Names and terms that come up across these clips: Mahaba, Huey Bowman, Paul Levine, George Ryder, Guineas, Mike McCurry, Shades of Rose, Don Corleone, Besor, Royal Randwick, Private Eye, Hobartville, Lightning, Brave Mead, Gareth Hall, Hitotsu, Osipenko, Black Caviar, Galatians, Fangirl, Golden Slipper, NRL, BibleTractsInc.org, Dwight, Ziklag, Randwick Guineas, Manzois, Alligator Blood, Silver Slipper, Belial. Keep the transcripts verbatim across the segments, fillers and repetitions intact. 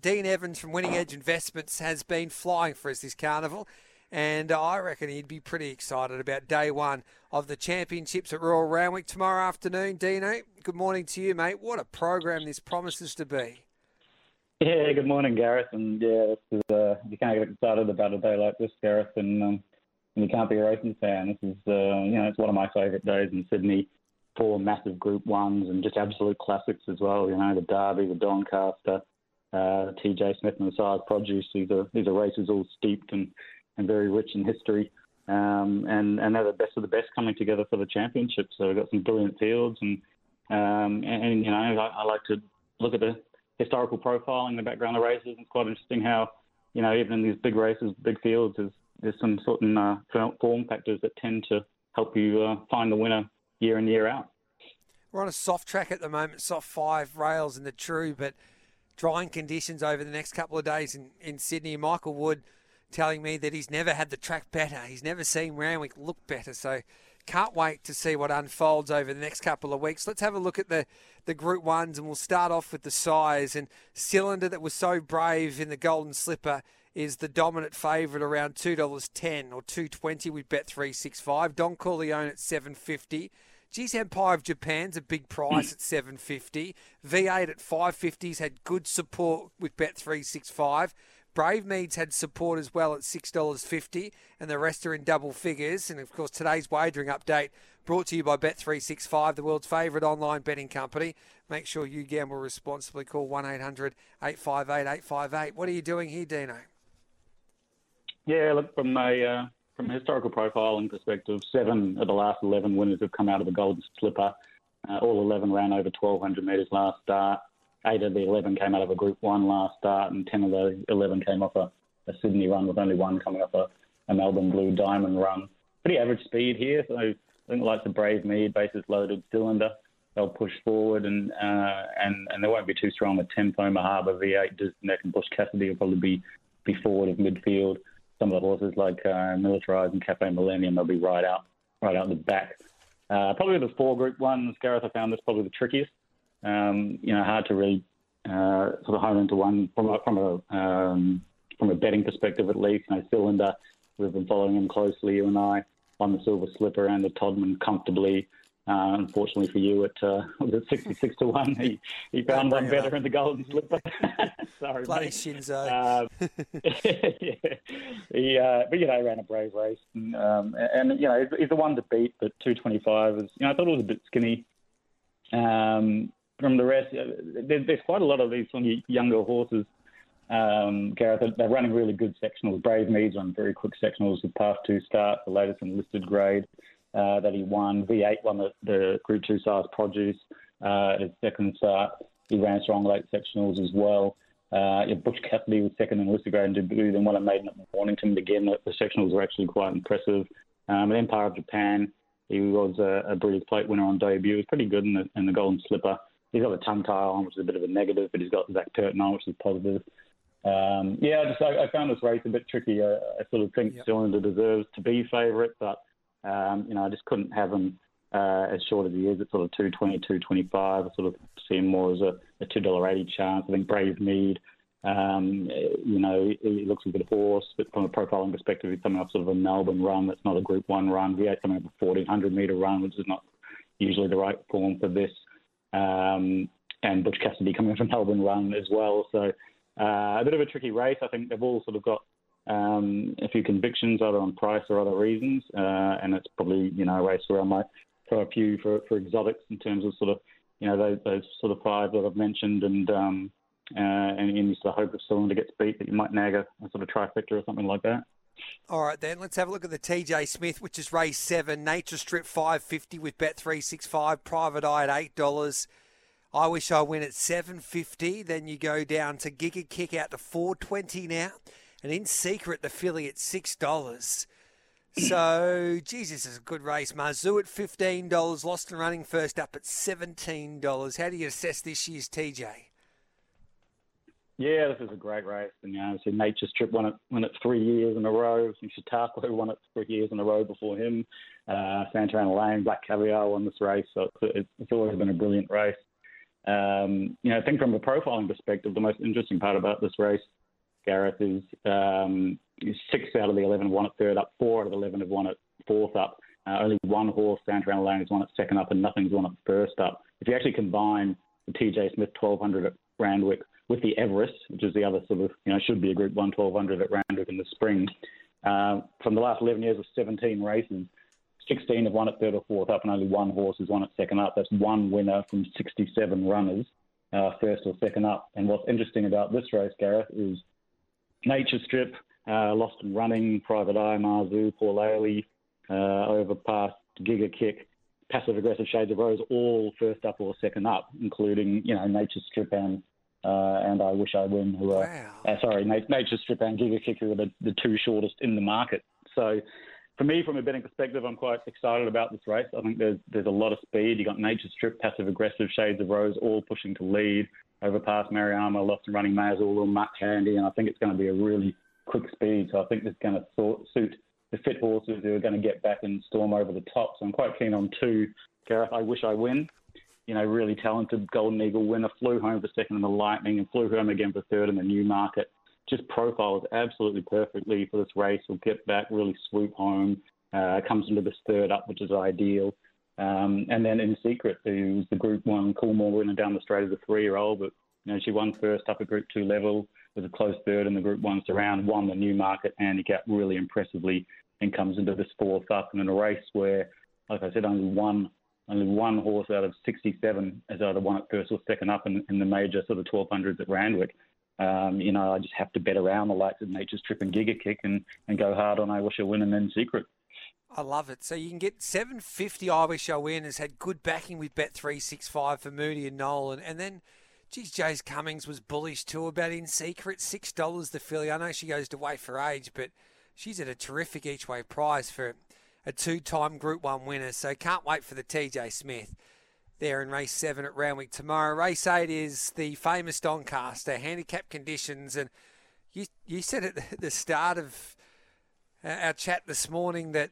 Dean Evans from Winning Edge Investments has been flying for us this carnival, and I reckon he'd be pretty excited about day one of the championships at Royal Randwick tomorrow afternoon. Dino, good morning to you, mate. What a program this promises to be. Yeah, good morning, Gareth. And yeah, this is, uh, you can't get excited about a day like this, Gareth, and, um, and you can't be a racing fan. This is, uh, you know, it's one of my favourite days in Sydney. Four massive Group Ones and just absolute classics as well. You know, the Derby, the Doncaster, uh, T J. Smith and the Size Produce. These are these are races all steeped and, and very rich in history. Um, and, and they're the best of the best coming together for the championship. So we've got some brilliant fields. And, um, and, and you know, I, I like to look at the historical profile in the background of races. It's quite interesting how, you know, even in these big races, big fields, there's, there's some certain uh, form factors that tend to help you uh, find the winner year in, year out. We're on a soft track at the moment, soft five rails in the True, but drying conditions over the next couple of days in, in Sydney. Michael Wood telling me that he's never had the track better. He's never seen Randwick look better. So can't wait to see what unfolds over the next couple of weeks. Let's have a look at the, the Group Ones, and we'll start off with the Size. And Cylinder, that was so brave in the Golden Slipper, is the dominant favourite around two dollars ten or two dollars twenty with Bet three sixty-five. Don Corleone at seven dollars fifty. G's Empire of Japan's a big price at seven dollars fifty. V eight at five dollars fifty's had good support with Bet three sixty-five. Brave Mead's had support as well at six dollars fifty, and the rest are in double figures. And, of course, today's wagering update brought to you by Bet three sixty-five, the world's favourite online betting company. Make sure you gamble responsibly. Call one eight hundred eight five eight eight five eight. What are you doing here, Dino? Yeah, look, from a, uh, from a historical profiling perspective, seven of the last eleven winners have come out of the Golden Slipper. Uh, all eleven ran over twelve hundred metres last start. Eight of the eleven came out of a Group One last start, and ten of the eleven came off a, a Sydney run, with only one coming off a, a Melbourne Blue Diamond run. Pretty average speed here, so I think like the Brave Mead, bases loaded, Cylinder, they'll push forward, and uh, and and they won't be too strong with tempo. Mahaba, V eight, Disconnect, and Bush Cassidy will probably be, be forward of midfield. Some of the horses like uh, Militarize and Cafe Millennium, they'll be right out, right out the back. Uh, probably the four Group Ones, Gareth, I found this probably the trickiest. Um, you know, hard to really uh, sort of hone into one from a, from a um, from a betting perspective at least. You know, Cylinder, we've been following him closely, you and I, on the Silver Slipper and the Todman comfortably. Uh, unfortunately for you, at uh, was it sixty-six to one, he, he found one better in the Golden Slipper. Sorry, bloody mate. Shinzo. um, yeah, he, uh, but you know, ran a brave race, and, um, and you know, he's the one to beat. But two twenty-five is, you know, I thought it was a bit skinny. Um, From the rest, there's, there's quite a lot of these younger horses, um, Gareth. They're running really good sectionals. Brave Mead's run very quick sectionals with past two starts, the latest in listed grade uh, that he won. V eight won the, the Group two Size Produce uh, at his second start. He ran strong late sectionals as well. Uh, yeah, Bush Cassidy was second in listed grade and debut, then won a maiden at Mornington. Again, the, the sectionals were actually quite impressive. Um, and Empire of Japan, he was a, a British Plate winner on debut. He was pretty good in the, in the Golden Slipper. He's got the tongue tie on, which is a bit of a negative, but he's got Zach Turton on, which is positive. Um, yeah, just, I, I found this race a bit tricky. I, I sort of think yep. Cylinder deserves to be favourite, but um, you know, I just couldn't have him uh, as short as he is at sort of two twenty, two twenty-five. I sort of see him more as a, a two dollars eighty chance. I think Brave Mead, um, you know, he looks a good horse, but from a profiling perspective, he's coming off sort of a Melbourne run that's not a Group One run. He had coming off a fourteen hundred metre run, which is not usually the right form for this. Um, and Butch Cassidy coming from Melbourne run as well. So uh, a bit of a tricky race. I think they've all sort of got um, a few convictions, either on price or other reasons. Uh, and it's probably, you know, a race where I might throw a few for, for exotics in terms of sort of, you know, those, those sort of five that I've mentioned. And um, uh, and in the hope of Cylinder gets beat, that you might nag a, a sort of trifecta or something like that. All right, then, let's have a look at the T J Smith, which is race seven. Nature Strip five dollars fifty with Bet three sixty-five. Private Eye at eight dollars. I Wish I Win at seven dollars fifty. Then you go down to Giga Kick out to four dollars twenty now. And In Secret, the filly at six dollars. So, Jesus, it's a good race. Marzu at fifteen dollars. Lost and Running first up at seventeen dollars. How do you assess this year's T J? Yeah, this is a great race. And, you know, obviously Nature Strip won it, won it three years in a row. Chautauqua won it three years in a row before him. Uh, Santa Ana Lane, Black Caviar won this race. So it's, it's always been a brilliant race. Um, you know, I think from a profiling perspective, the most interesting part about this race, Gareth, is um, six out of the eleven won at third up, four out of the eleven have won at fourth up. Uh, only one horse, Santoran Lane, has won at second up, and nothing's won at first up. If you actually combine the T J Smith twelve hundred at Randwick with the Everest, which is the other sort of, you know, should be a Group one twelve hundred at Randwick in the spring, uh, from the last eleven years of seventeen races, sixteen have won at third or fourth up, and only one horse has won at second up. That's one winner from sixty-seven runners, uh, first or second up. And what's interesting about this race, Gareth, is Nature Strip, uh, Lost and Running, Private Eye, Marzu, Paul Ailey, uh, Overpass, Giga Kick, Passive Aggressive, Shades of Rose, all first up or second up, including, you know, Nature Strip and uh, and I Wish I Win, who are wow. uh, sorry, Nat- Nature Strip and Giga Kick, who are the, the two shortest in the market. So, for me, from a betting perspective, I'm quite excited about this race. I think there's there's a lot of speed. You got Nature Strip, Passive Aggressive, Shades of Rose, all pushing to lead. Overpass, Mariama, Lost and Running, May as well, much handy, and I think it's going to be a really quick speed. So I think it's going to sort, suit the fit horses who are going to get back and storm over the top. So I'm quite keen on two, Gareth. I Wish I Win. You know, really talented Golden Eagle winner, flew home for second in the Lightning and flew home again for third in the Newmarket. Just profiles absolutely perfectly for this race. Will get back, really swoop home. Uh, comes into this third up, which is ideal. Um, and then In Secret, who's the Group One Coolmore winner down the straight as a three-year-old, but you know she won first up at Group Two level, was a close third in the Group One surround, won the Newmarket handicap really impressively, and comes into this fourth up. And in a race where, like I said, only one only one horse out of sixty-seven has either won at first or second up in, in the major sort of twelve hundreds at Randwick. Um, you know, I just have to bet around the likes of Nature's Trip and Giga Kick and, and go hard on I Wish I Win and then Secret. I love it. So you can get seven fifty I Wish I Win, has had good backing with Bet three sixty-five for Moody and Nolan. And then, geez, Jay's Cummings was bullish too about In Secret, six dollars the filly. I know she goes to Wait for Age, but she's at a terrific each-way price for a two-time Group one winner. So can't wait for the T J Smith there in race seven at Randwick tomorrow. Race eight is the famous Doncaster, handicap conditions. And you you said at the start of our chat this morning that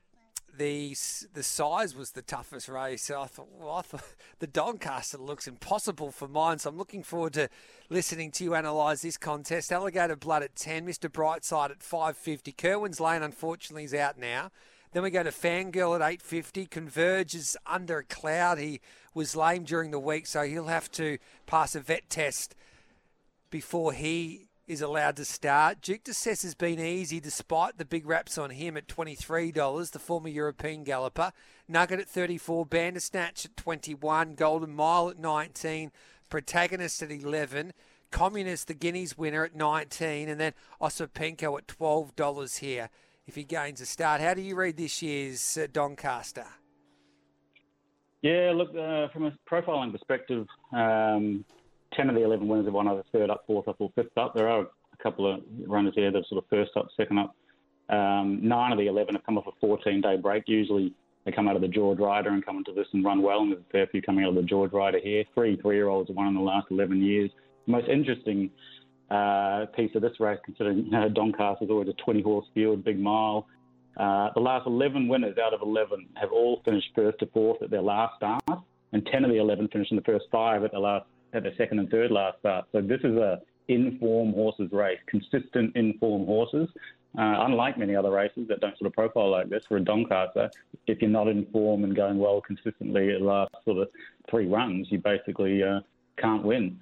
the the size was the toughest race. So I thought, well, I thought the Doncaster looks impossible for mine. So I'm looking forward to listening to you analyse this contest. Alligator Blood at ten, Mister Brightside at five fifty. Kerwin's Lane, unfortunately, is out now. Then we go to Fangirl at eight fifty. Converge is under a cloud. He was lame during the week, so he'll have to pass a vet test before he is allowed to start. Duke Dessess has been easy despite the big wraps on him at twenty-three dollars, the former European galloper. Nugget at thirty-four dollars, Bandersnatch at twenty-one dollars, Golden Mile at nineteen dollars, Protagonist at eleven dollars, Communist, the Guineas winner, at nineteen dollars, and then Osipenko at twelve dollars here if he gains a start. How do you read this year's uh, Doncaster? Yeah, look, uh, from a profiling perspective, um, ten of the eleven winners have won either third up, fourth up or fifth up. There are a couple of runners here that are sort of first up, second up. Um, nine of the eleven have come off a fourteen-day break. Usually they come out of the George Ryder and come into this and run well, and there's a fair few coming out of the George Ryder here. Three three-year-olds have won in the last eleven years. The most interesting Uh, piece of this race, considering you know, Doncaster is always a twenty-horse field, big mile. Uh, the last eleven winners out of eleven have all finished first to fourth at their last start, and ten of the eleven finished in the first five at the last, at their second and third last start. So this is a in-form horses race, consistent in-form horses. Uh, unlike many other races that don't sort of profile like this, for a Doncaster, if you're not in form and going well consistently at the last sort of three runs, you basically uh, can't win.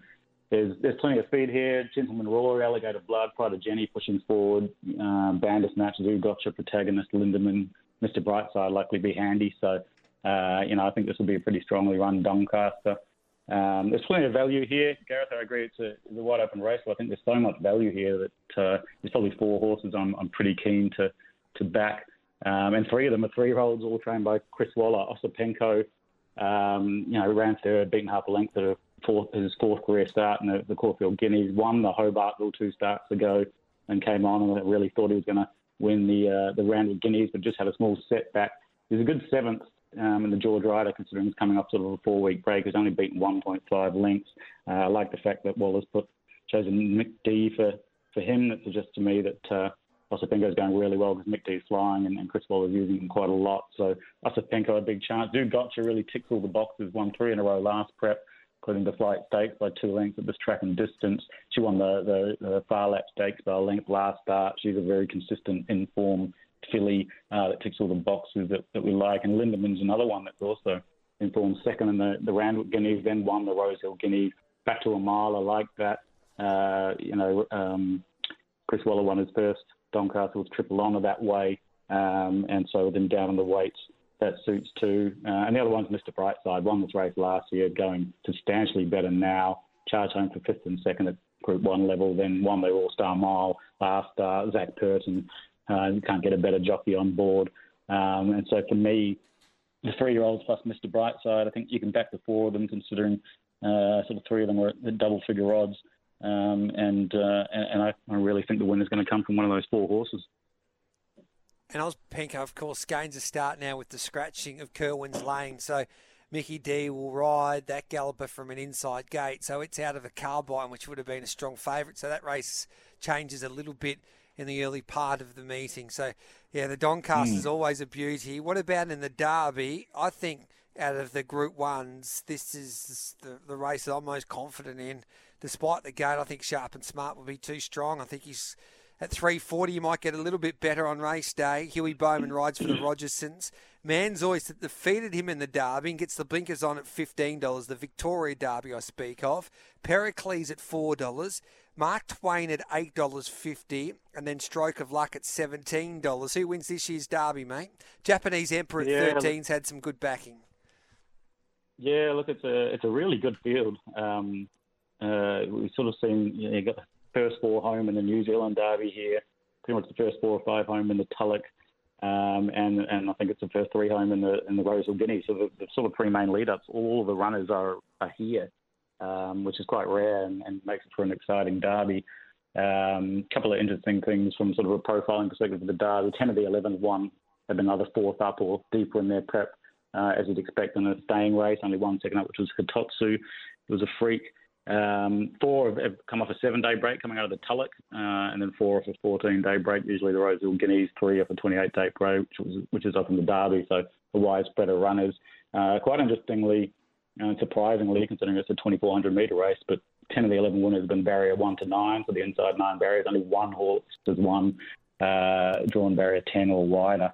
There's, there's plenty of speed here. Gentleman Roar, Alligator Blood, Pride of Jenny pushing forward. Uh, Bandersnatch, Zoo Gotcha, Protagonist, Linderman, Mister Brightside likely be handy. So, uh, you know, I think this will be a pretty strongly run Doncaster. Um, there's plenty of value here. Gareth, I agree, it's a, it's a wide open race, but I think there's so much value here that uh, there's probably four horses I'm, I'm pretty keen to, to back. Um, and three of them are three-year-olds, all trained by Chris Waller. Osipenko, um, you know, ran third, beaten half a length at a Fourth, his fourth career start in the, the Caulfield Guineas, won the Hobartville two starts ago and came on and really thought he was going to win the uh, the Randwick Guineas, but just had a small setback. He's a good seventh um, in the George Ryder, considering he's coming up sort of a four-week break. He's only beaten one point five lengths. Uh, I like the fact that Waller's put chosen Mick D for, for him. That suggests to me that uh, Osipenko's going really well because Mick D's flying and, and Chris Waller's using him quite a lot. So Osipenko, a big chance. Do Gotcha really ticks all the boxes, won three in a row last prep. including the flight stakes by two lengths at this track and distance. She won the, the, the far lap stakes by a length last start. She's a very consistent in form filly uh, that ticks all the boxes that, that we like. And Linderman's another one that's also in form, second in the, the Randwick Guineas, then won the Rosehill Guineas. Back to a mile, I like that. Uh, you know, um, Chris Waller won his first Doncastle's Triple Honor that way. Um, and so then down on the weights, that suits too. Uh, and the other one's Mister Brightside, won this race last year, going substantially better now. Charge home for fifth and second at Group one level, then won the All-Star Mile last. Uh, Zach Purton uh, can't get a better jockey on board. Um, and so for me, the three-year-olds plus Mister Brightside, I think you can back the four of them, considering uh, sort of three of them were at the double-figure odds. Um, and uh, and I, I really think the winner's going to come from one of those four horses. And Osipenko, of course, gains a start now with the scratching of Kerwin's Lane. So Mickey D will ride that galloper from an inside gate. So it's out of a carbine, which would have been a strong favourite. So that race changes a little bit in the early part of the meeting. So, yeah, the Doncaster is mm. always a beauty. What about in the Derby? I think out of the Group Ones, this is the, the race that I'm most confident in. Despite the gate, I think Sharp and Smart will be too strong. I think he's... At three forty, you might get a little bit better on race day. Huey Bowman rides for the Rogersons. Manzois that defeated him in the Derby and gets the blinkers on at fifteen dollars, the Victoria Derby I speak of. Pericles at four dollars. Mark Twain at eight dollars fifty. And then Stroke of Luck at seventeen dollars. Who wins this year's Derby, mate? Japanese Emperor at yeah, thirteen's had some good backing. Yeah, look, it's a, it's a really good field. Um, uh, we've sort of seen, you know, you got... first four home in the New Zealand Derby here, pretty much the first four or five home in the Tulloch, um, and and I think it's the first three home in the in the Rosehill Guineas. So the, the sort of three main lead-ups, all the runners are are here, um, which is quite rare and, and makes it for an exciting Derby. A um, couple of interesting things from sort of a profiling perspective of the Derby: ten of the eleven won, have been either fourth up or deeper in their prep, uh, as you'd expect in a staying race. Only one second up, which was Hitotsu. It was a freak. Um, four have, have come off a seven-day break coming out of the Tulloch, uh, and then four off a fourteen-day break. Usually the Rosehill Guineas, three off a twenty-eight-day break, which, was, which is off in the Derby, so a wide spread of runners. Uh, quite interestingly and surprisingly, considering it's a twenty-four hundred metre race, but ten of the eleven winners have been barrier one to nine, so the inside nine barriers, only one horse has won uh, drawn barrier ten or wider.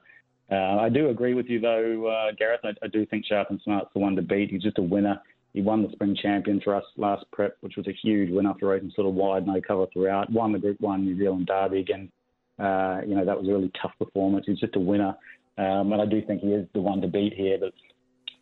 Uh, I do agree with you, though, uh, Gareth. I, I do think Sharp and Smart's the one to beat. He's just a winner. He won the Spring Champion for us last prep, which was a huge win after racing sort of wide, no cover throughout. Won the Group one New Zealand Derby again. Uh, you know, that was a really tough performance. He's just a winner. Um, and I do think he is the one to beat here. But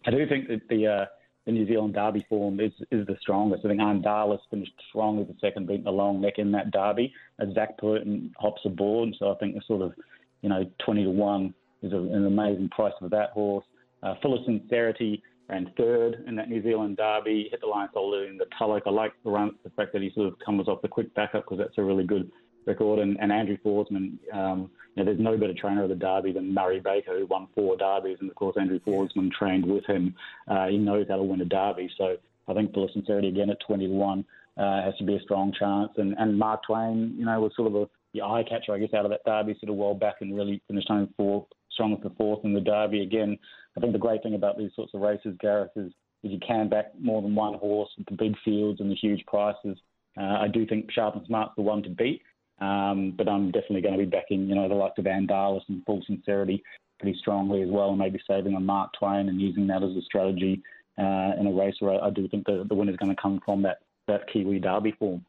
I do think that the uh, the New Zealand Derby form is is the strongest. I think Andalas finished strong with the second, beating the long neck in that Derby. As Zach Purton hops aboard. So I think the sort of, you know, twenty to one is a, an amazing price for that horse. Uh, Full of Sincerity ran third in that New Zealand Derby, hit the line solid in the Tulloch. I like the run, the fact that he sort of comes off the quick backup, because that's a really good record. And, and Andrew Forsman, um, you know, there's no better trainer of the Derby than Murray Baker, who won four Derbies. And, of course, Andrew Forsman trained with him. Uh, he knows how to win a Derby. So I think Full of Sincerity, again, at twenty to one, uh, has to be a strong chance. And, and Mark Twain, you know, was sort of a, the eye-catcher, I guess, out of that Derby sort of well back and really finished home fourth. Strong with the fourth in the Derby again. I think the great thing about these sorts of races, Gareth, is if you can back more than one horse with the big fields and the huge prices, uh, I do think Sharp and Smart's the one to beat. Um, but I'm definitely going to be backing, you know, the likes of Andalas and Full Sincerity pretty strongly as well, and maybe saving on Mark Twain and using that as a strategy uh, in a race where I do think the, the winner's going to come from that, that Kiwi Derby form.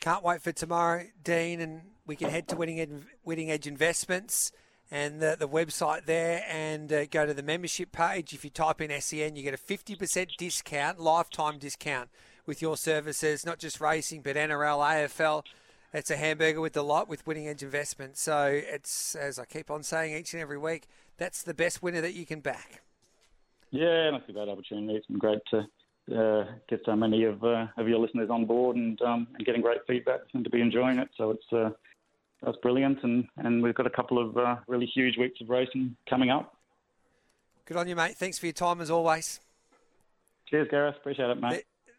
Can't wait for tomorrow, Dean, and we can head to Winning Edge, Winning Edge Investments. And the, the website there, and uh, go to the membership page. If you type in S E N, you get a fifty percent discount, lifetime discount with your services, not just racing, but N R L, A F L. It's a hamburger with the lot with Winning Edge Investments. So it's, as I keep on saying each and every week, that's the best winner that you can back. Yeah, that's a great opportunity. It's been great to uh, get so many of uh, of your listeners on board and, um, and getting great feedback. I seem to be enjoying it. So it's... Uh, That's brilliant, and, and we've got a couple of uh, really huge weeks of racing coming up. Good on you, mate. Thanks for your time, as always. Cheers, Gareth. Appreciate it, mate.